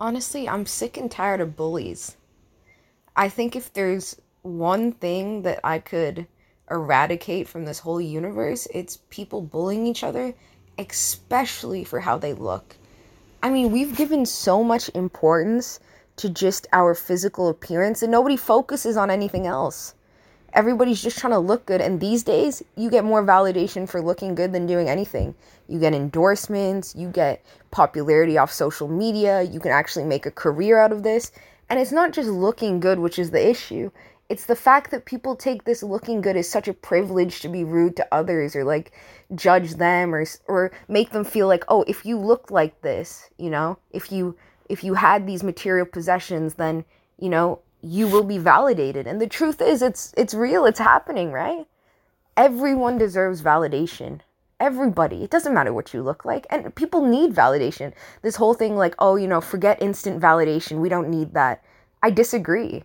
Honestly, I'm sick and tired of bullies. I think if there's one thing that I could eradicate from this whole universe, it's people bullying each other, especially for how they look. I mean, we've given so much importance to just our physical appearance, and nobody focuses on anything else. Everybody's just trying to look good, and these days, you get more validation for looking good than doing anything. You get endorsements, you get popularity off social media, you can actually make a career out of this, and it's not just looking good, which is the issue. It's the fact that people take this looking good as such a privilege to be rude to others or, like, judge them or make them feel like, oh, if you looked like this, you know, if you had these material possessions, then, you know, you will be validated. And the truth is, it's real, it's happening, right? Everyone deserves validation. Everybody. It doesn't matter what you look like. And people need validation. This whole thing like, oh, you know, forget instant validation. We don't need that. I disagree.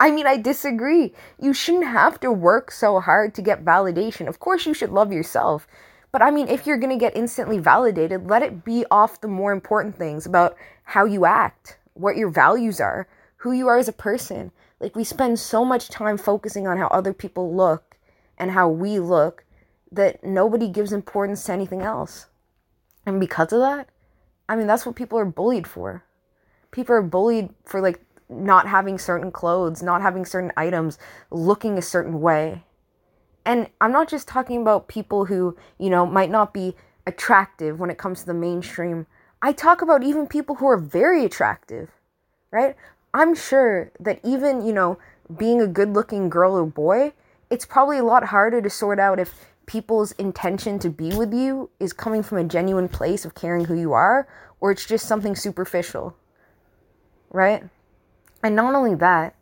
I disagree. You shouldn't have to work so hard to get validation. Of course, you should love yourself. But I mean, if you're going to get instantly validated, let it be off the more important things about how you act, what your values are, who you are as a person. Like, we spend so much time focusing on how other people look and how we look that nobody gives importance to anything else. And because of that, I mean, that's what people are bullied for. People are bullied for, like, not having certain clothes, not having certain items, looking a certain way. And I'm not just talking about people who, you know, might not be attractive when it comes to the mainstream. I talk about even people who are very attractive, right? I'm sure that even, you know, being a good-looking girl or boy, it's probably a lot harder to sort out if people's intention to be with you is coming from a genuine place of caring who you are, or it's just something superficial, right? And not only that,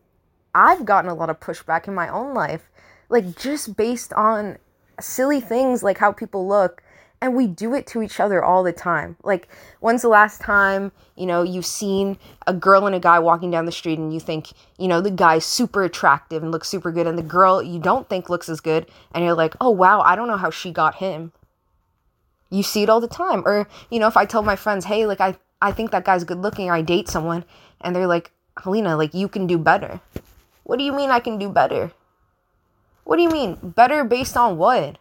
I've gotten a lot of pushback in my own life, like just based on silly things like how people look, and we do it to each other all the time. Like, when's the last time, you know, you've seen a girl and a guy walking down the street and you think, you know, the guy's super attractive and looks super good, and the girl you don't think looks as good, and you're like, oh wow, I don't know how she got him. You see it all the time. Or, you know, if I tell my friends, hey, like, I think that guy's good looking, or I date someone, and they're like, Helena, like, you can do better. What do you mean I can do better? What do you mean? Better based on what?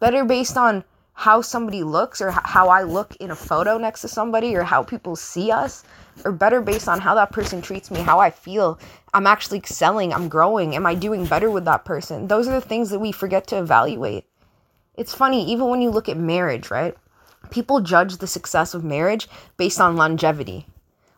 Better based on how somebody looks, or how I look in a photo next to somebody, or how people see us, or better based on how that person treats me, how I feel. I'm actually excelling, I'm growing, am I doing better with that person? Those are the things that we forget to evaluate. It's funny, even when you look at marriage, right? People judge the success of marriage based on longevity.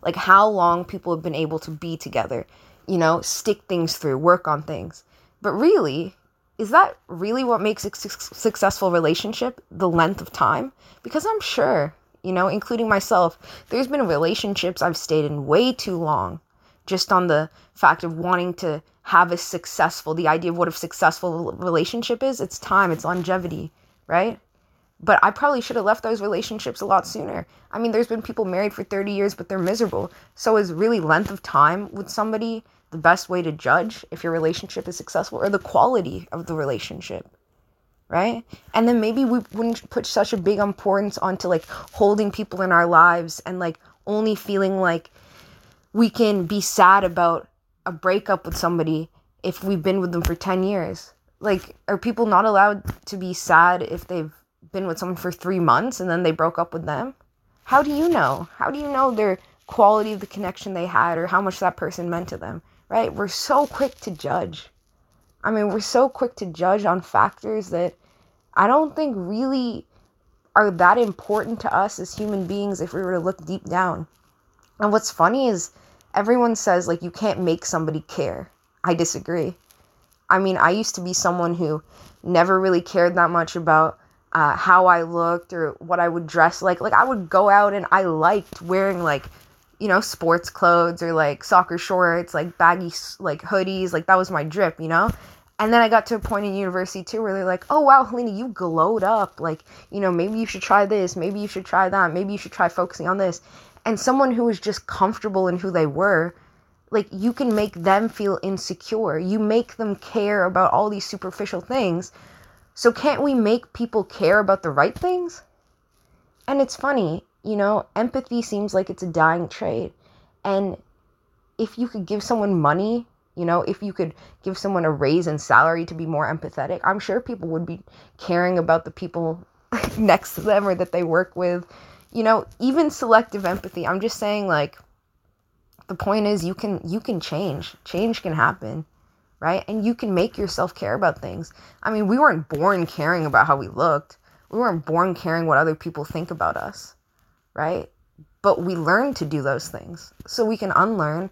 Like, how long people have been able to be together, you know, stick things through, work on things. But really, is that really what makes a successful relationship? The length of time? Because I'm sure, you know, including myself, there's been relationships I've stayed in way too long just on the fact of wanting to have the idea of what a successful relationship is. It's time, it's longevity, right? But I probably should have left those relationships a lot sooner. I mean, there's been people married for 30 years, but they're miserable. So is really length of time with somebody the best way to judge if your relationship is successful, or the quality of the relationship, right? And then maybe we wouldn't put such a big importance onto, like, holding people in our lives and, like, only feeling like we can be sad about a breakup with somebody if we've been with them for 10 years. Like, are people not allowed to be sad if they've been with someone for 3 months and then they broke up with them? How do you know? How do you know their quality of the connection they had, or how much that person meant to them, right? We're so quick to judge. I mean, we're so quick to judge on factors that I don't think really are that important to us as human beings if we were to look deep down. And what's funny is everyone says, like, you can't make somebody care. I disagree. I mean, I used to be someone who never really cared that much about how I looked or what I would dress like. Like, I would go out and I liked wearing, like, you know, sports clothes or, like, soccer shorts, like, baggy, like, hoodies. Like, that was my drip, you know? And then I got to a point in university, too, where they're like, oh, wow, Helena, you glowed up. Like, you know, maybe you should try this. Maybe you should try that. Maybe you should try focusing on this. And someone who was just comfortable in who they were, like, you can make them feel insecure. You make them care about all these superficial things. So can't we make people care about the right things? And it's funny, you know, empathy seems like it's a dying trade. And if you could give someone money, you know, if you could give someone a raise in salary to be more empathetic, I'm sure people would be caring about the people next to them or that they work with. You know, even selective empathy. I'm just saying, like, the point is you can change. Change can happen, right? And you can make yourself care about things. I mean, we weren't born caring about how we looked. We weren't born caring what other people think about us, right? But we learn to do those things. So we can unlearn,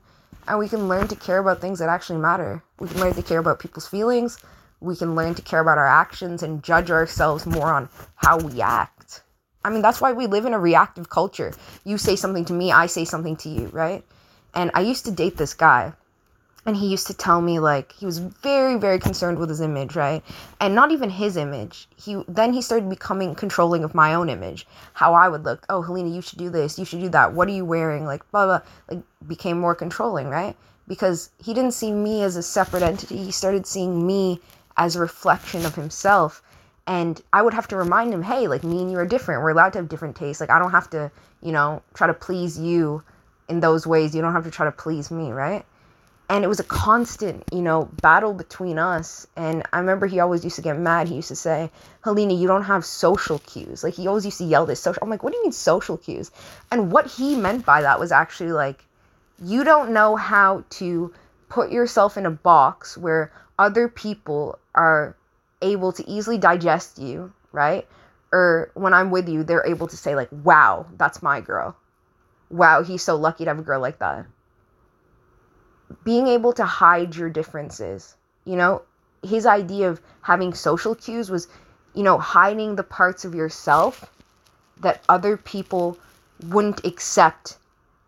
and we can learn to care about things that actually matter. We can learn to care about people's feelings. We can learn to care about our actions and judge ourselves more on how we act. I mean, that's why we live in a reactive culture. You say something to me, I say something to you, right? And I used to date this guy, and he used to tell me, like, he was very, very concerned with his image, right? And not even his image. Then he started becoming controlling of my own image, how I would look. Oh, Helena, you should do this, you should do that. What are you wearing? Like, blah, blah, like, became more controlling, right? Because he didn't see me as a separate entity. He started seeing me as a reflection of himself. And I would have to remind him, hey, like, me and you are different. We're allowed to have different tastes. Like, I don't have to, you know, try to please you in those ways. You don't have to try to please me, right? And it was a constant, you know, battle between us. And I remember he always used to get mad. He used to say, Helena, you don't have social cues. Like, he always used to yell this social. I'm like, what do you mean social cues? And what he meant by that was actually, like, you don't know how to put yourself in a box where other people are able to easily digest you, right? Or when I'm with you, they're able to say, like, wow, that's my girl. Wow, he's so lucky to have a girl like that. Being able to hide your differences, you know, his idea of having social cues was, you know, hiding the parts of yourself that other people wouldn't accept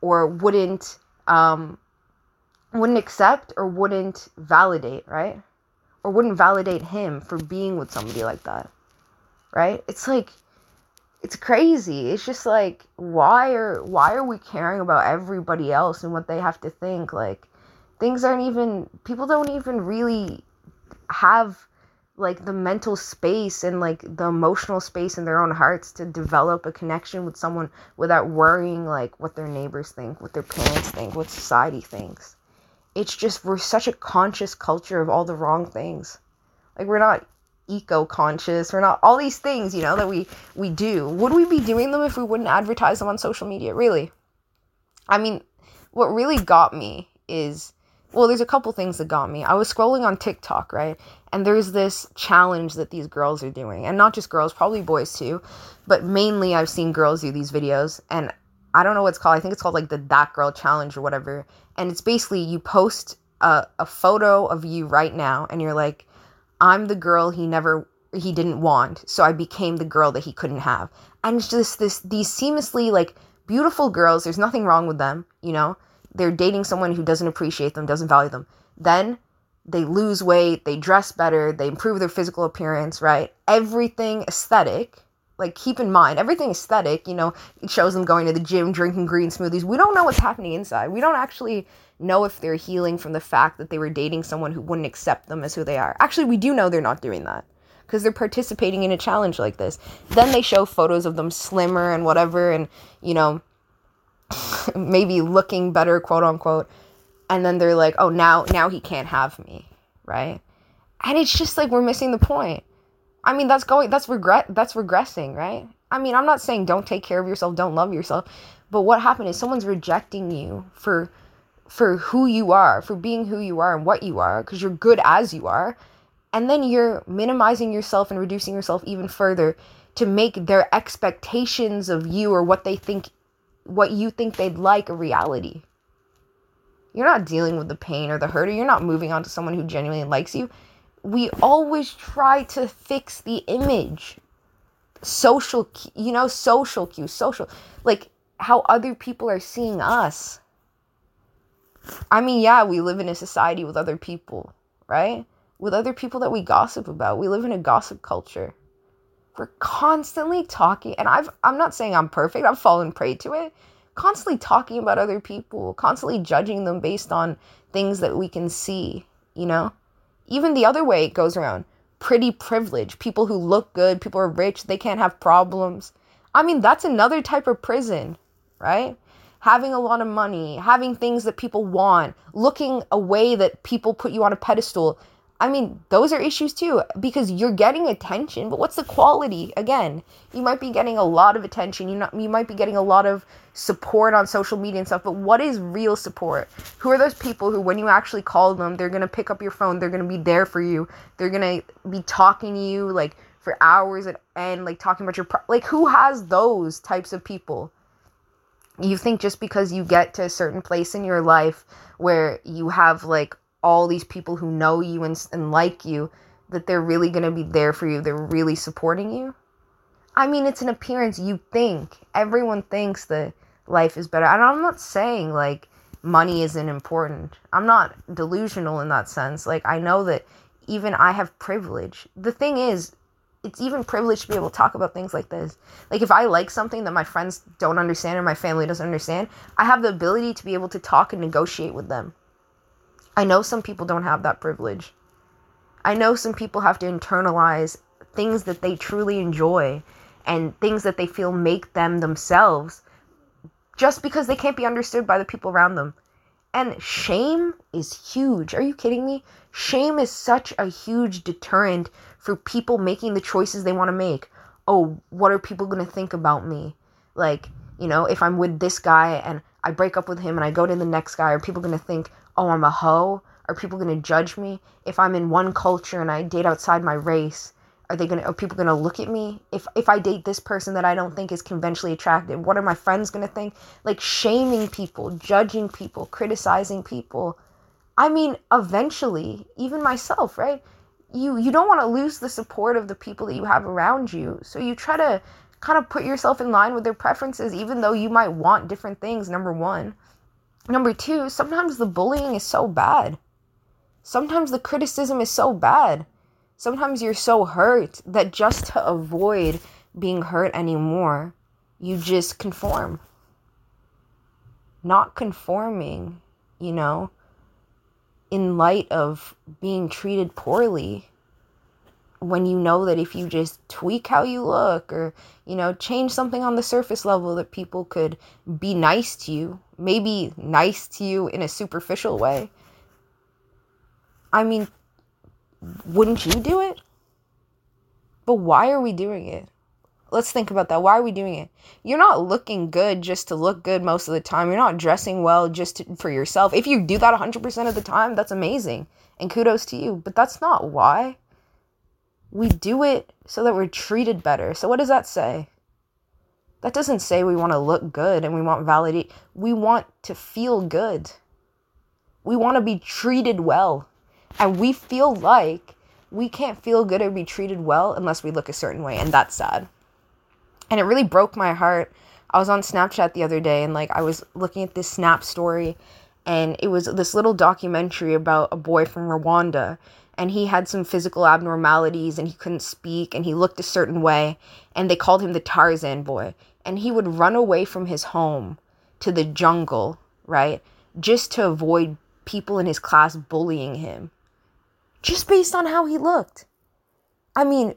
or wouldn't validate, right? Or wouldn't validate him for being with somebody like that, right? It's like, it's crazy. It's just like, why are we caring about everybody else and what they have to think? Like, things aren't even, people don't even really have, like, the mental space and, like, the emotional space in their own hearts to develop a connection with someone without worrying, like, what their neighbors think, what their parents think, what society thinks. It's just, we're such a conscious culture of all the wrong things. Like, we're not eco-conscious, we're not all these things, you know, that we do. Would we be doing them if we wouldn't advertise them on social media? Really? I mean, what really got me is, well, there's a couple things that got me. I was scrolling on TikTok, right? And there's this challenge that these girls are doing. And not just girls, probably boys too. But mainly I've seen girls do these videos. And I don't know what it's called. I think it's called, like, the That Girl Challenge or whatever. And it's basically you post a photo of you right now. And you're like, I'm the girl he didn't want. So I became the girl that he couldn't have. And it's just these seamlessly, like, beautiful girls. There's nothing wrong with them, you know? They're dating someone who doesn't appreciate them, doesn't value them. Then they lose weight, they dress better, they improve their physical appearance, right? Everything aesthetic, like, keep in mind, everything aesthetic, you know, it shows them going to the gym, drinking green smoothies. We don't know what's happening inside. We don't actually know if they're healing from the fact that they were dating someone who wouldn't accept them as who they are. Actually, we do know they're not doing that because they're participating in a challenge like this. Then they show photos of them slimmer and whatever and, you know, maybe looking better, quote unquote, and then they're like, oh, now he can't have me, right? And it's just like, we're missing the point. I mean, that's regressing, right? I mean, I'm not saying don't take care of yourself, don't love yourself, but what happened is someone's rejecting you for who you are, for being who you are and what you are, because you're good as you are, and then you're minimizing yourself and reducing yourself even further to make their expectations of you or what you think they'd like a reality. You're not dealing with the pain or the hurt, or you're not moving on to someone who genuinely likes you. We always try to fix the image. Social cues, like how other people are seeing us. I mean, yeah, we live in a society with other people, right? With other people that we gossip about. We live in a gossip culture. We're constantly talking, and I'm not saying I'm perfect, I've fallen prey to it, constantly talking about other people, constantly judging them based on things that we can see, you know? Even the other way it goes around, pretty privilege, people who look good, people are rich, they can't have problems. I mean, that's another type of prison, right? having a lot of money, having things that people want, looking a way that people put you on a pedestal. I mean, those are issues too, because you're getting attention, but what's the quality? Again, you might be getting a lot of attention. You might be getting a lot of support on social media and stuff, but what is real support? Who are those people who, when you actually call them, they're going to pick up your phone, they're going to be there for you, they're going to be talking to you, like, for hours at end, like, talking about your... like, who has those types of people? You think just because you get to a certain place in your life where you have, like, all these people who know you and like you, that they're really going to be there for you, they're really supporting you? I mean, it's an appearance. You think, everyone thinks that life is better. And I'm not saying, like, money isn't important. I'm not delusional in that sense. Like, I know that even I have privilege. The thing is, it's even privileged to be able to talk about things like this. Like, if I like something that my friends don't understand or my family doesn't understand, I have the ability to be able to talk and negotiate with them. I know some people don't have that privilege. I know some people have to internalize things that they truly enjoy and things that they feel make them themselves just because they can't be understood by the people around them. And shame is huge. Are you kidding me? Shame is such a huge deterrent for people making the choices they want to make. Oh, what are people going to think about me? Like, you know, if I'm with this guy and I break up with him and I go to the next guy, are people going to think, oh, I'm a hoe? Are people going to judge me? If I'm in one culture and I date outside my race, are people going to look at me? If I date this person that I don't think is conventionally attractive, what are my friends going to think? Like, shaming people, judging people, criticizing people. I mean, eventually, even myself, right? You don't want to lose the support of the people that you have around you. So you try to kind of put yourself in line with their preferences, even though you might want different things, number one. Number two, sometimes the bullying is so bad. Sometimes the criticism is so bad. Sometimes you're so hurt that just to avoid being hurt anymore, you just conform. Not conforming, you know, in light of being treated poorly, when you know that if you just tweak how you look or, you know, change something on the surface level, that people could be nice to you, maybe nice to you in a superficial way. I mean, wouldn't you do it? But why are we doing it? Let's think about that. Why are we doing it? You're not looking good just to look good most of the time. You're not dressing well just for yourself. If you do that 100% of the time, that's amazing. And kudos to you. But that's not why. We do it so that we're treated better. So what does that say? That doesn't say we want to look good and we want validation. We want to feel good. We want to be treated well. And we feel like we can't feel good or be treated well unless we look a certain way. And that's sad. And it really broke my heart. I was on Snapchat the other day and, like, I was looking at this Snap story. And it was this little documentary about a boy from Rwanda. And he had some physical abnormalities and he couldn't speak and he looked a certain way. And they called him the Tarzan boy. And he would run away from his home to the jungle, right? Just to avoid people in his class bullying him. Just based on how he looked. I mean,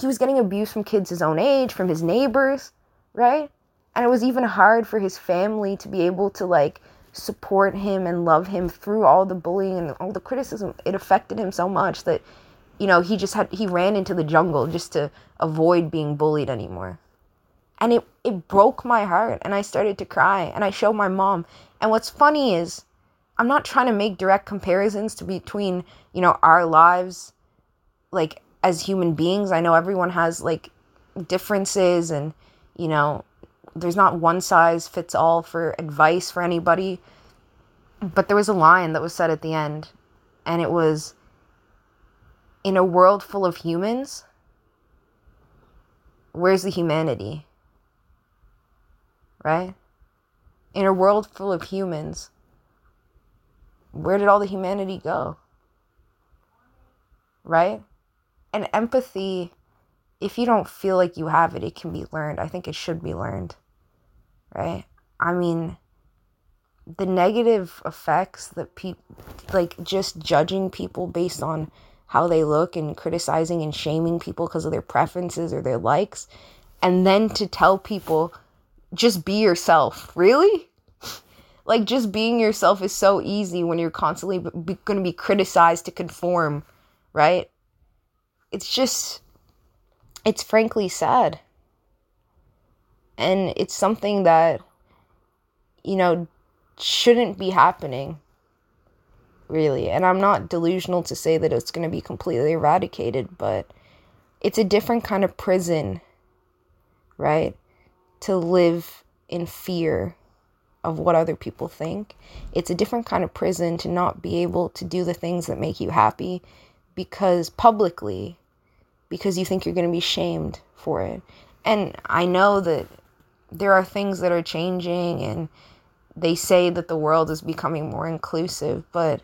he was getting abused from kids his own age, from his neighbors, right? And it was even hard for his family to be able to, like, support him and love him through all the bullying and all the criticism. It affected him so much that, you know, he ran into the jungle just to avoid being bullied anymore. And it broke my heart, and I started to cry, and I showed my mom. And what's funny is, I'm not trying to make direct comparisons between, you know, our lives, like, as human beings. I know everyone has, like, differences and, you know, there's not one size fits all for advice for anybody. But there was a line that was said at the end, and it was, in a world full of humans, where's the humanity? Right? In a world full of humans, where did all the humanity go? Right? And empathy, if you don't feel like you have it, it can be learned. I think it should be learned. Right? I mean, the negative effects that just judging people based on how they look and criticizing and shaming people because of their preferences or their likes, and then to tell people, just be yourself. Really? Like, just being yourself is so easy when you're constantly going to be criticized to conform, right? It's just, it's frankly sad. And it's something that, you know, shouldn't be happening, really. And I'm not delusional to say that it's going to be completely eradicated, but it's a different kind of prison, right? To live in fear of what other people think. It's a different kind of prison to not be able to do the things that make you happy because publicly, because you think you're going to be shamed for it. And I know that there are things that are changing and they say that the world is becoming more inclusive, but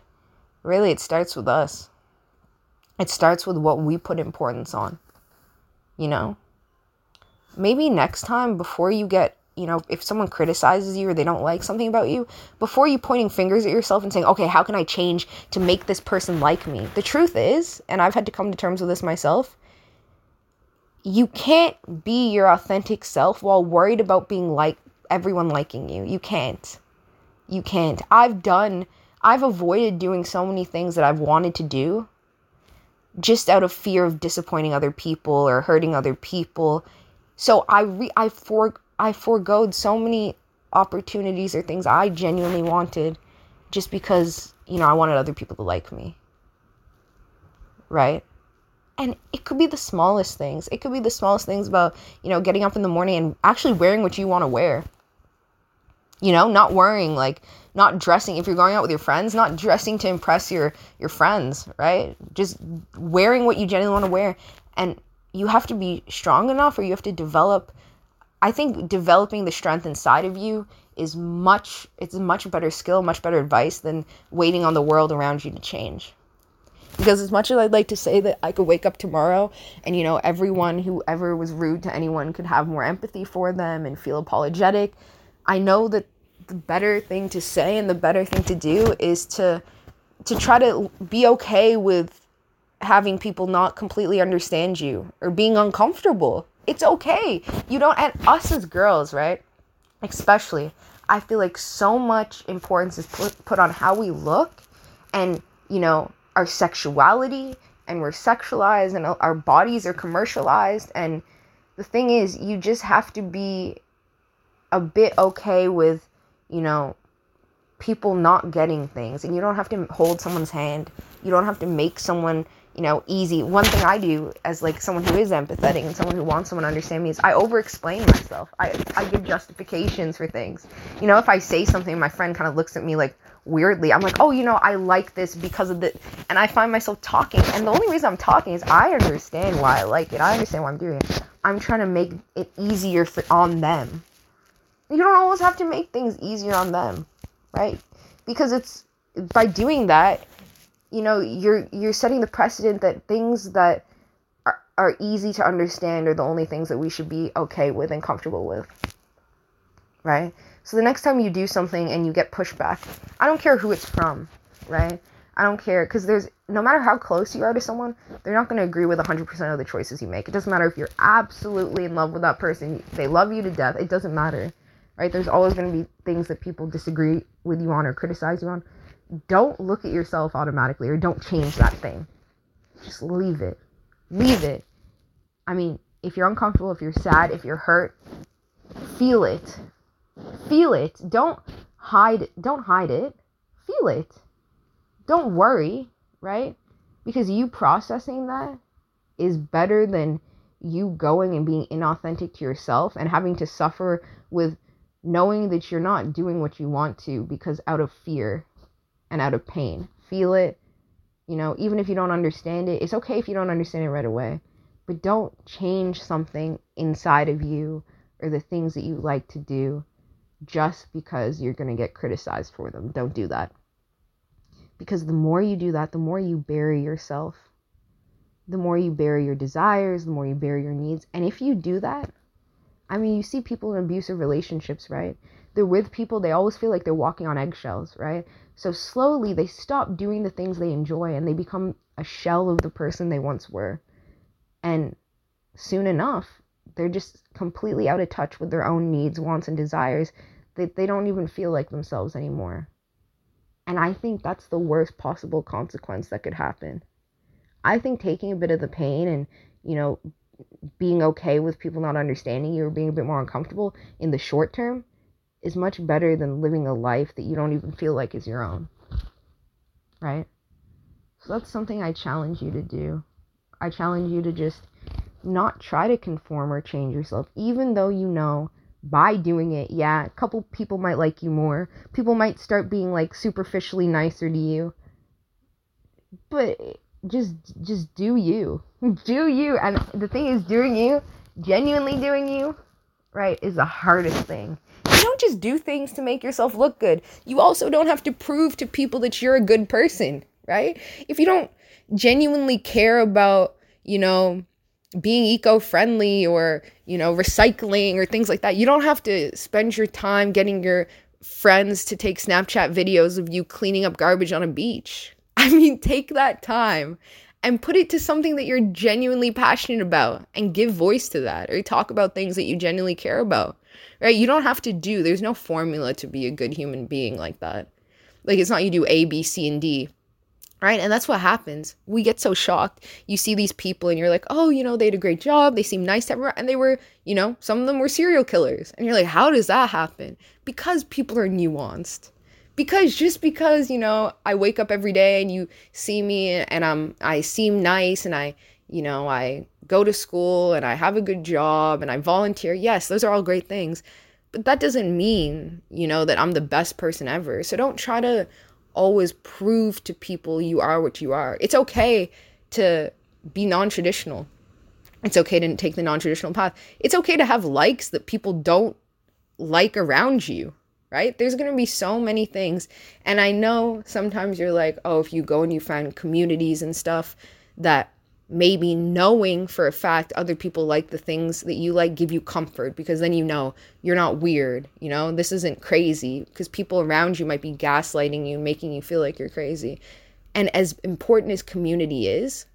really it starts with us. It starts with what we put importance on, you know? Maybe next time before you get, you know, if someone criticizes you or they don't like something about you, before you pointing fingers at yourself and saying, okay, how can I change to make this person like me? The truth is, and I've had to come to terms with this myself, you can't be your authentic self while worried about being like everyone liking you. You can't. You can't. I've avoided doing so many things that I've wanted to do just out of fear of disappointing other people or hurting other people. So I forgoed so many opportunities or things I genuinely wanted just because, you know, I wanted other people to like me, right? And it could be the smallest things. It could be the smallest things about, you know, getting up in the morning and actually wearing what you want to wear, you know, not worrying, like, not dressing. If you're going out with your friends, not dressing to impress your friends, right? Just wearing what you genuinely want to wear. And you have to be strong enough, or you have to develop, I think developing the strength inside of you is much, it's a much better skill, much better advice than waiting on the world around you to change. Because as much as I'd like to say that I could wake up tomorrow and, you know, everyone who ever was rude to anyone could have more empathy for them and feel apologetic, I know that the better thing to say and the better thing to do is to try to be okay with having people not completely understand you or being uncomfortable. It's okay. You don't, and us as girls, right? Especially, I feel like so much importance is put on how we look and, you know, our sexuality, and we're sexualized and our bodies are commercialized. And the thing is, you just have to be a bit okay with, you know, people not getting things, and you don't have to hold someone's hand. You don't have to make someone, you know, easy. One thing I do as, like, someone who is empathetic and someone who wants someone to understand me is I over-explain myself. I give justifications for things. You know, if I say something, my friend kind of looks at me, like, weirdly. I'm like, oh, you know, I like this because of this. And I find myself talking. And the only reason I'm talking is I understand why I like it. I understand why I'm doing it. I'm trying to make it easier on them. You don't always have to make things easier on them, right? Because it's, by doing that, you know, you're setting the precedent that things that are easy to understand are the only things that we should be okay with and comfortable with, right? So the next time you do something and you get pushback, I don't care who it's from, right? I don't care, because there's, no matter how close you are to someone, they're not going to agree with 100% of the choices you make. It doesn't matter if you're absolutely in love with that person, they love you to death, it doesn't matter, right? There's always going to be things that people disagree with you on or criticize you on. Don't look at yourself automatically, or don't change that thing. Just leave it. Leave it. I mean, if you're uncomfortable, if you're sad, if you're hurt, feel it. Feel it. Don't hide it. Feel it. Don't worry, right? Because you processing that is better than you going and being inauthentic to yourself and having to suffer with knowing that you're not doing what you want to because out of fear and out of pain. Feel it, you know, even if you don't understand it. It's okay if you don't understand it right away, but don't change something inside of you or the things that you like to do just because you're going to get criticized for them. Don't do that, because the more you do that, the more you bury yourself, the more you bury your desires, the more you bury your needs. And if you do that, I mean, you see people in abusive relationships, right? They're with people, they always feel like they're walking on eggshells, right? So slowly they stop doing the things they enjoy and they become a shell of the person they once were. And soon enough, they're just completely out of touch with their own needs, wants, and desires. They don't even feel like themselves anymore. And I think that's the worst possible consequence that could happen. I think taking a bit of the pain and, you know, being okay with people not understanding you or being a bit more uncomfortable in the short term is much better than living a life that you don't even feel like is your own, right? So that's something I challenge you to do. I challenge you to just not try to conform or change yourself, even though you know by doing it, yeah, a couple people might like you more. People might start being, like, superficially nicer to you. But just do you. Do you. And the thing is, doing you, genuinely doing you, right, is the hardest thing. You don't just do things to make yourself look good. You also don't have to prove to people that you're a good person, right? If you don't genuinely care about, you know, being eco-friendly or, you know, recycling or things like that, you don't have to spend your time getting your friends to take Snapchat videos of you cleaning up garbage on a beach. I mean, take that time and put it to something that you're genuinely passionate about and give voice to that, or talk about things that you genuinely care about, right? You don't have to do, there's no formula to be a good human being like that. Like, it's not you do A, B, C, and D. Right? And that's what happens. We get so shocked. You see these people and you're like, oh, you know, they did a great job. They seem nice to everyone. And they were, you know, some of them were serial killers. And you're like, how does that happen? Because people are nuanced. Because just because, you know, I wake up every day and you see me and I seem nice and I, you know, I go to school and I have a good job and I volunteer. Yes, those are all great things. But that doesn't mean, you know, that I'm the best person ever. So don't try to always prove to people you are what you are. It's okay to be non-traditional. It's okay to take the non-traditional path. It's okay to have likes that people don't like around you, right? There's going to be so many things. And I know sometimes you're like, oh, if you go and you find communities and stuff that maybe knowing for a fact other people like the things that you like give you comfort, because then you know you're not weird, you know, this isn't crazy, because people around you might be gaslighting you, making you feel like you're crazy. And as important as community is,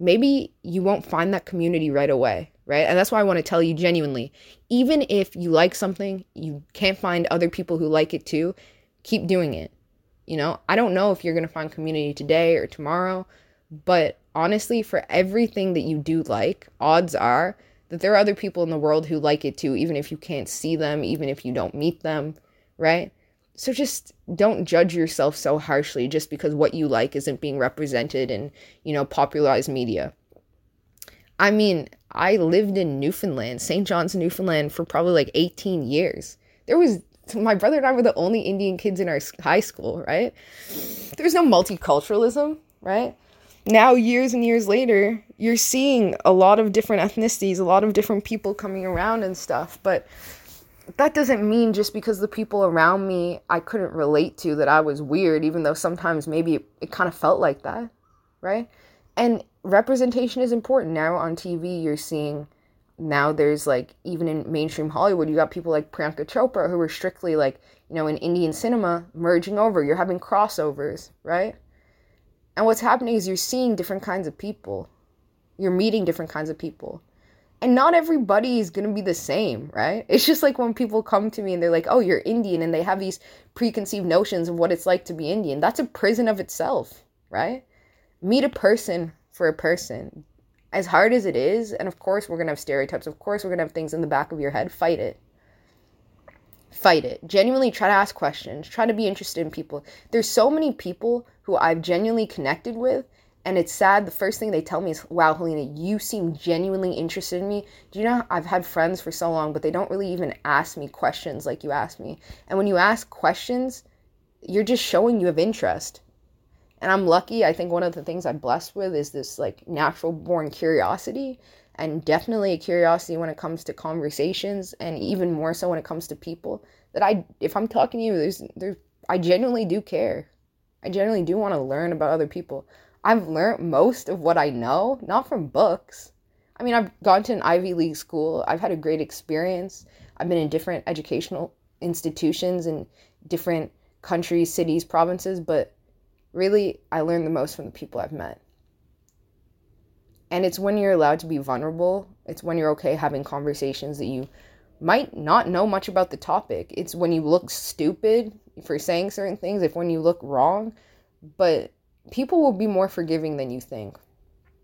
maybe you won't find that community right away, right? And that's why I want to tell you genuinely, even if you like something, you can't find other people who like it too, keep doing it. You know, I don't know if you're going to find community today or tomorrow, but honestly, for everything that you do like, odds are that there are other people in the world who like it too, even if you can't see them, even if you don't meet them, right? So just don't judge yourself so harshly just because what you like isn't being represented in, you know, popularized media. I mean, I lived in Newfoundland, St. John's, Newfoundland, for probably like 18 years. My brother and I were the only Indian kids in our high school, right? There was no multiculturalism, right? Now, years and years later, you're seeing a lot of different ethnicities, a lot of different people coming around and stuff. But that doesn't mean just because the people around me I couldn't relate to that I was weird, even though sometimes maybe it kind of felt like that, right? And representation is important. Now on TV, you're seeing, now there's like, even in mainstream Hollywood, you got people like Priyanka Chopra who are strictly like, you know, in Indian cinema merging over. You're having crossovers, right? And what's happening is you're seeing different kinds of people. You're meeting different kinds of people. And not everybody is going to be the same, right? It's just like when people come to me and they're like, oh, you're Indian, and they have these preconceived notions of what it's like to be Indian. That's a prison of itself, right? Meet a person for a person. As hard as it is, and of course we're going to have stereotypes, of course we're going to have things in the back of your head, fight it. Fight it. Genuinely try to ask questions. Try to be interested in people. There's so many people who I've genuinely connected with, and it's sad. The first thing they tell me is, wow, Helena, you seem genuinely interested in me. Do you know, I've had friends for so long, but they don't really even ask me questions like you ask me. And when you ask questions, you're just showing you have interest. And I'm lucky. I think one of the things I'm blessed with is this like natural born curiosity, and definitely a curiosity when it comes to conversations, and even more so when it comes to people. That if I'm talking to you, I genuinely do care. I genuinely do want to learn about other people. I've learned most of what I know, not from books. I mean, I've gone to an Ivy League school. I've had a great experience. I've been in different educational institutions in different countries, cities, provinces, but really, I learned the most from the people I've met. And it's when you're allowed to be vulnerable. It's when you're okay having conversations that you might not know much about the topic. It's when you look stupid for saying certain things, if when you look wrong, but people will be more forgiving than you think.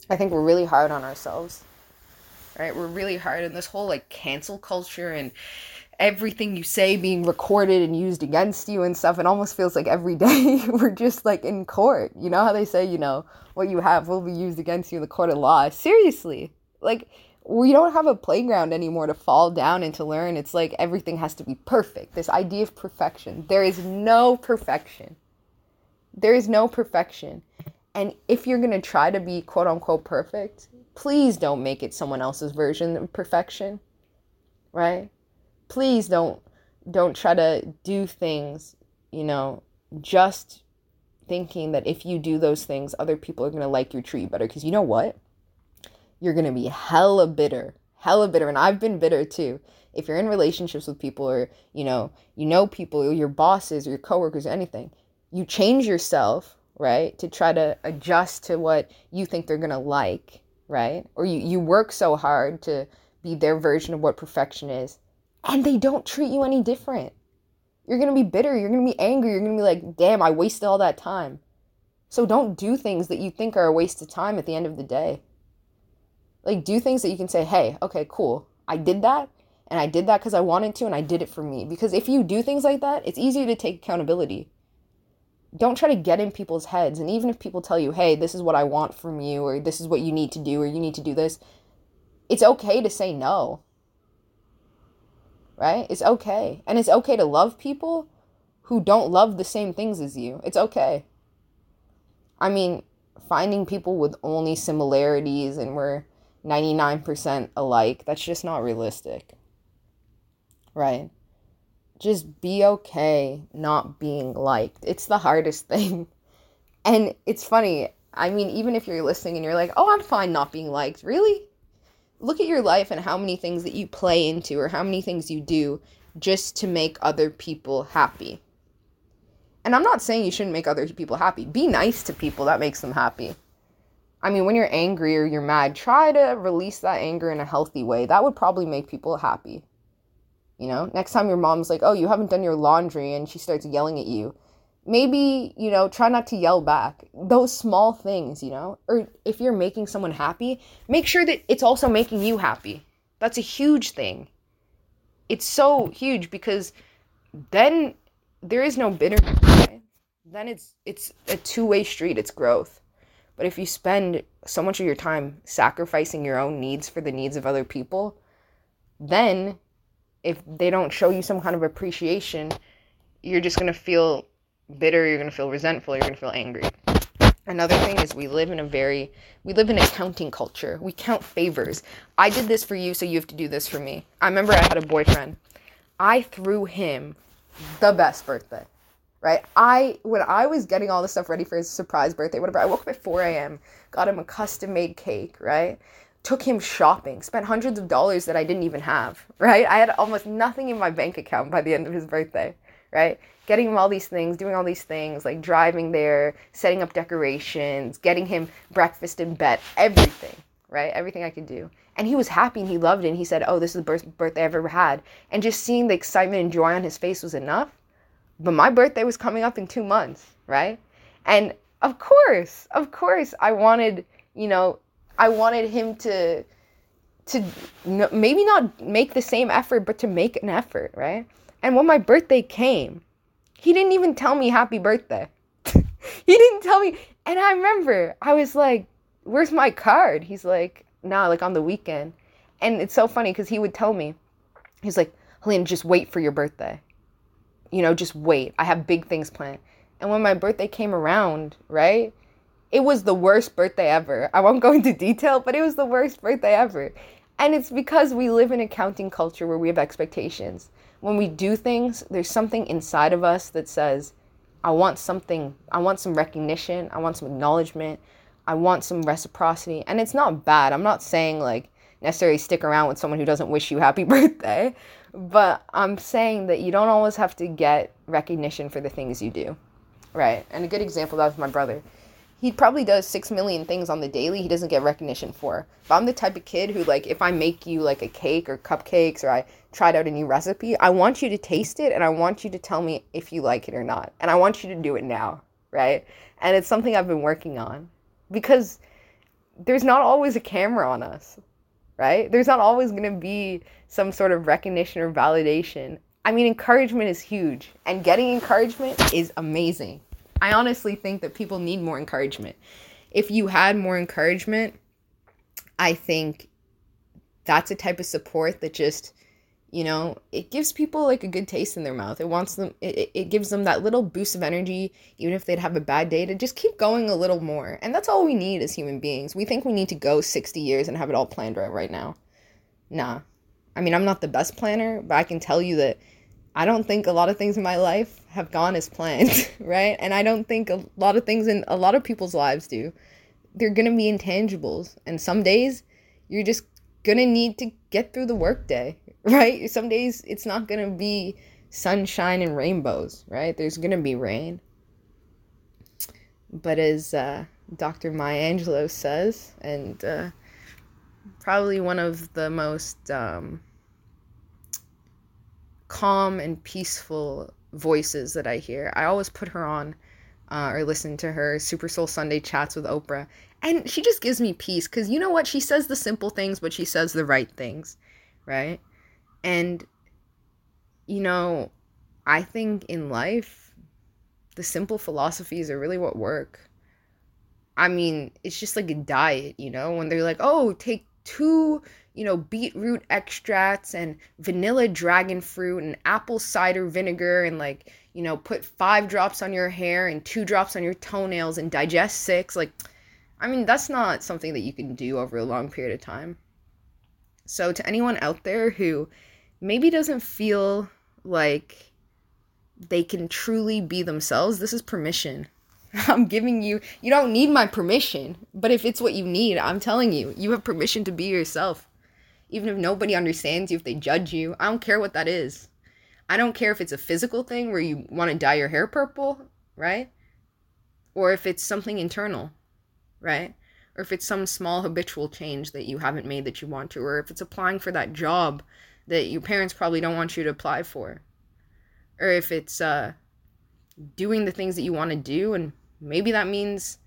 I think we're really hard on ourselves, right? We're really hard on this whole like cancel culture and everything you say being recorded and used against you and stuff. It almost feels like every day we're just like in court. You know how they say, you know, what you have will be used against you in the court of law. Seriously, like we don't have a playground anymore to fall down and to learn. It's like everything has to be perfect. This idea of perfection. There is no perfection. There is no perfection. And if you're going to try to be quote unquote perfect, please don't make it someone else's version of perfection, right? Please don't try to do things, you know, just thinking that if you do those things, other people are going to like your tree better. Because you know what? You're going to be hella bitter. And I've been bitter too. If you're in relationships with people or, you know people, or your bosses or your coworkers or anything, you change yourself, right, to try to adjust to what you think they're going to like, right? Or you work so hard to be their version of what perfection is. And they don't treat you any different. You're going to be bitter. You're going to be angry. You're going to be like, damn, I wasted all that time. So don't do things that you think are a waste of time at the end of the day. Like, do things that you can say, hey, okay, cool. I did that, and I did that because I wanted to, and I did it for me. Because if you do things like that, it's easier to take accountability. Don't try to get in people's heads. And even if people tell you, hey, this is what I want from you, or this is what you need to do, or you need to do this, it's okay to say no. Right? It's okay. And it's okay to love people who don't love the same things as you. It's okay. I mean, finding people with only similarities and we're 99% alike, that's just not realistic. Right? Just be okay not being liked. It's the hardest thing. And it's funny. I mean, even if you're listening and you're like, oh, I'm fine not being liked. Really? Look at your life and how many things that you play into or how many things you do just to make other people happy. And I'm not saying you shouldn't make other people happy. Be nice to people. That makes them happy. I mean, when you're angry or you're mad, try to release that anger in a healthy way. That would probably make people happy. You know, next time your mom's like, oh, you haven't done your laundry, and she starts yelling at you. Maybe, you know, try not to yell back. Those small things, you know? Or if you're making someone happy, make sure that it's also making you happy. That's a huge thing. It's so huge because then there is no bitterness, right? Then it's a two-way street. It's growth. But if you spend so much of your time sacrificing your own needs for the needs of other people, then if they don't show you some kind of appreciation, you're just going to feel bitter, you're going to feel resentful, you're going to feel angry. Another thing is we live in an accounting culture. We count favors. I did this for you, so you have to do this for me. I remember I had a boyfriend. I threw him the best birthday, right? When I was getting all this stuff ready for his surprise birthday, whatever, I woke up at 4 a.m., got him a custom-made cake, right? Took him shopping, spent hundreds of dollars that I didn't even have, right? I had almost nothing in my bank account by the end of his birthday, right? Getting him all these things, doing all these things, like driving there, setting up decorations, getting him breakfast in bed, everything, right? Everything I could do. And he was happy and he loved it. And he said, oh, this is the best birthday I've ever had. And just seeing the excitement and joy on his face was enough. But my birthday was coming up in 2 months, right? And of course, I wanted, him to maybe not make the same effort, but to make an effort, right? And when my birthday came, he didn't even tell me happy birthday. He didn't tell me. And I remember I was like, where's my card? He's like, nah, like on the weekend. And it's so funny because he would tell me, he's like, Helena, just wait for your birthday. You know, just wait. I have big things planned. And when my birthday came around, right? It was the worst birthday ever. I won't go into detail, but it was the worst birthday ever. And it's because we live in an accounting culture where we have expectations. When we do things, there's something inside of us that says, I want something, I want some recognition, I want some acknowledgement, I want some reciprocity. And it's not bad. I'm not saying like necessarily stick around with someone who doesn't wish you happy birthday, but I'm saying that you don't always have to get recognition for the things you do, right? And a good example of that was my brother. he probably does 6 million things on the daily he doesn't get recognition for. But I'm the type of kid who, like, if I make you, like, a cake or cupcakes or I tried out a new recipe, I want you to taste it and I want you to tell me if you like it or not. And I want you to do it now, right? And it's something I've been working on because there's not always a camera on us, right? There's not always going to be some sort of recognition or validation. I mean, encouragement is huge, and getting encouragement is amazing. I honestly think that people need more encouragement. If you had more encouragement, I think that's a type of support that just, you know, it gives people like a good taste in their mouth. It wants them, it gives them that little boost of energy, even if they'd have a bad day, to just keep going a little more. And that's all we need as human beings. We think we need to go 60 years and have it all planned out right now. Nah. I mean, I'm not the best planner, but I can tell you that I don't think a lot of things in my life have gone as planned, right? And I don't think a lot of things in a lot of people's lives do. They're going to be intangibles. And some days you're just going to need to get through the workday, right? Some days it's not going to be sunshine and rainbows, right? There's going to be rain. But as Dr. Maya Angelou says, and probably one of the most calm and peaceful voices that I hear. I always put her on or listen to her Super Soul Sunday chats with Oprah, and she just gives me peace because, you know what, she says the simple things, but she says the right things, right? And, you know, I think in life, the simple philosophies are really what work. I mean, it's just like a diet, you know, when they're like, oh, take 2, you know, beetroot extracts and vanilla dragon fruit and apple cider vinegar and, like, you know, put 5 drops on your hair and 2 drops on your toenails and digest 6. Like, I mean, that's not something that you can do over a long period of time. So to anyone out there who maybe doesn't feel like they can truly be themselves, this is permission. I'm giving you, you don't need my permission, but if it's what you need, I'm telling you, you have permission to be yourself. Even if nobody understands you, if they judge you, I don't care what that is. I don't care if it's a physical thing where you want to dye your hair purple, right? Or if it's something internal, right? Or if it's some small habitual change that you haven't made that you want to, or if it's applying for that job that your parents probably don't want you to apply for. Or if it's doing the things that you want to do, and maybe that means,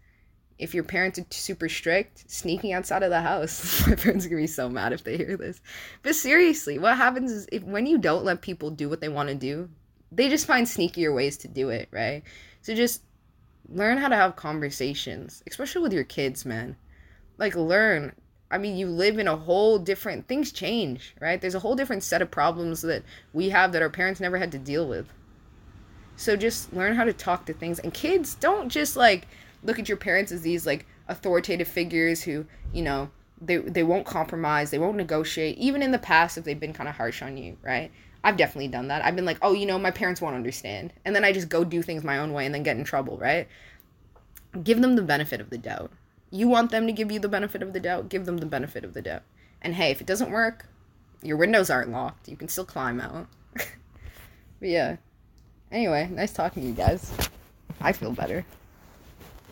if your parents are super strict, sneaking outside of the house. My parents are going to be so mad if they hear this. But seriously, what happens is when you don't let people do what they want to do, they just find sneakier ways to do it, right? So just learn how to have conversations, especially with your kids, man. Like, learn. I mean, you live in a whole different... Things change, right? There's a whole different set of problems that we have that our parents never had to deal with. So just learn how to talk to things. And kids, don't just, like... Look at your parents as these, like, authoritative figures who, you know, they won't compromise, they won't negotiate, even in the past if they've been kind of harsh on you, right? I've definitely done that. I've been like, oh, you know, my parents won't understand. And then I just go do things my own way and then get in trouble, right? Give them the benefit of the doubt. You want them to give you the benefit of the doubt? Give them the benefit of the doubt. And hey, if it doesn't work, your windows aren't locked. You can still climb out. But yeah. Anyway, nice talking to you guys. I feel better.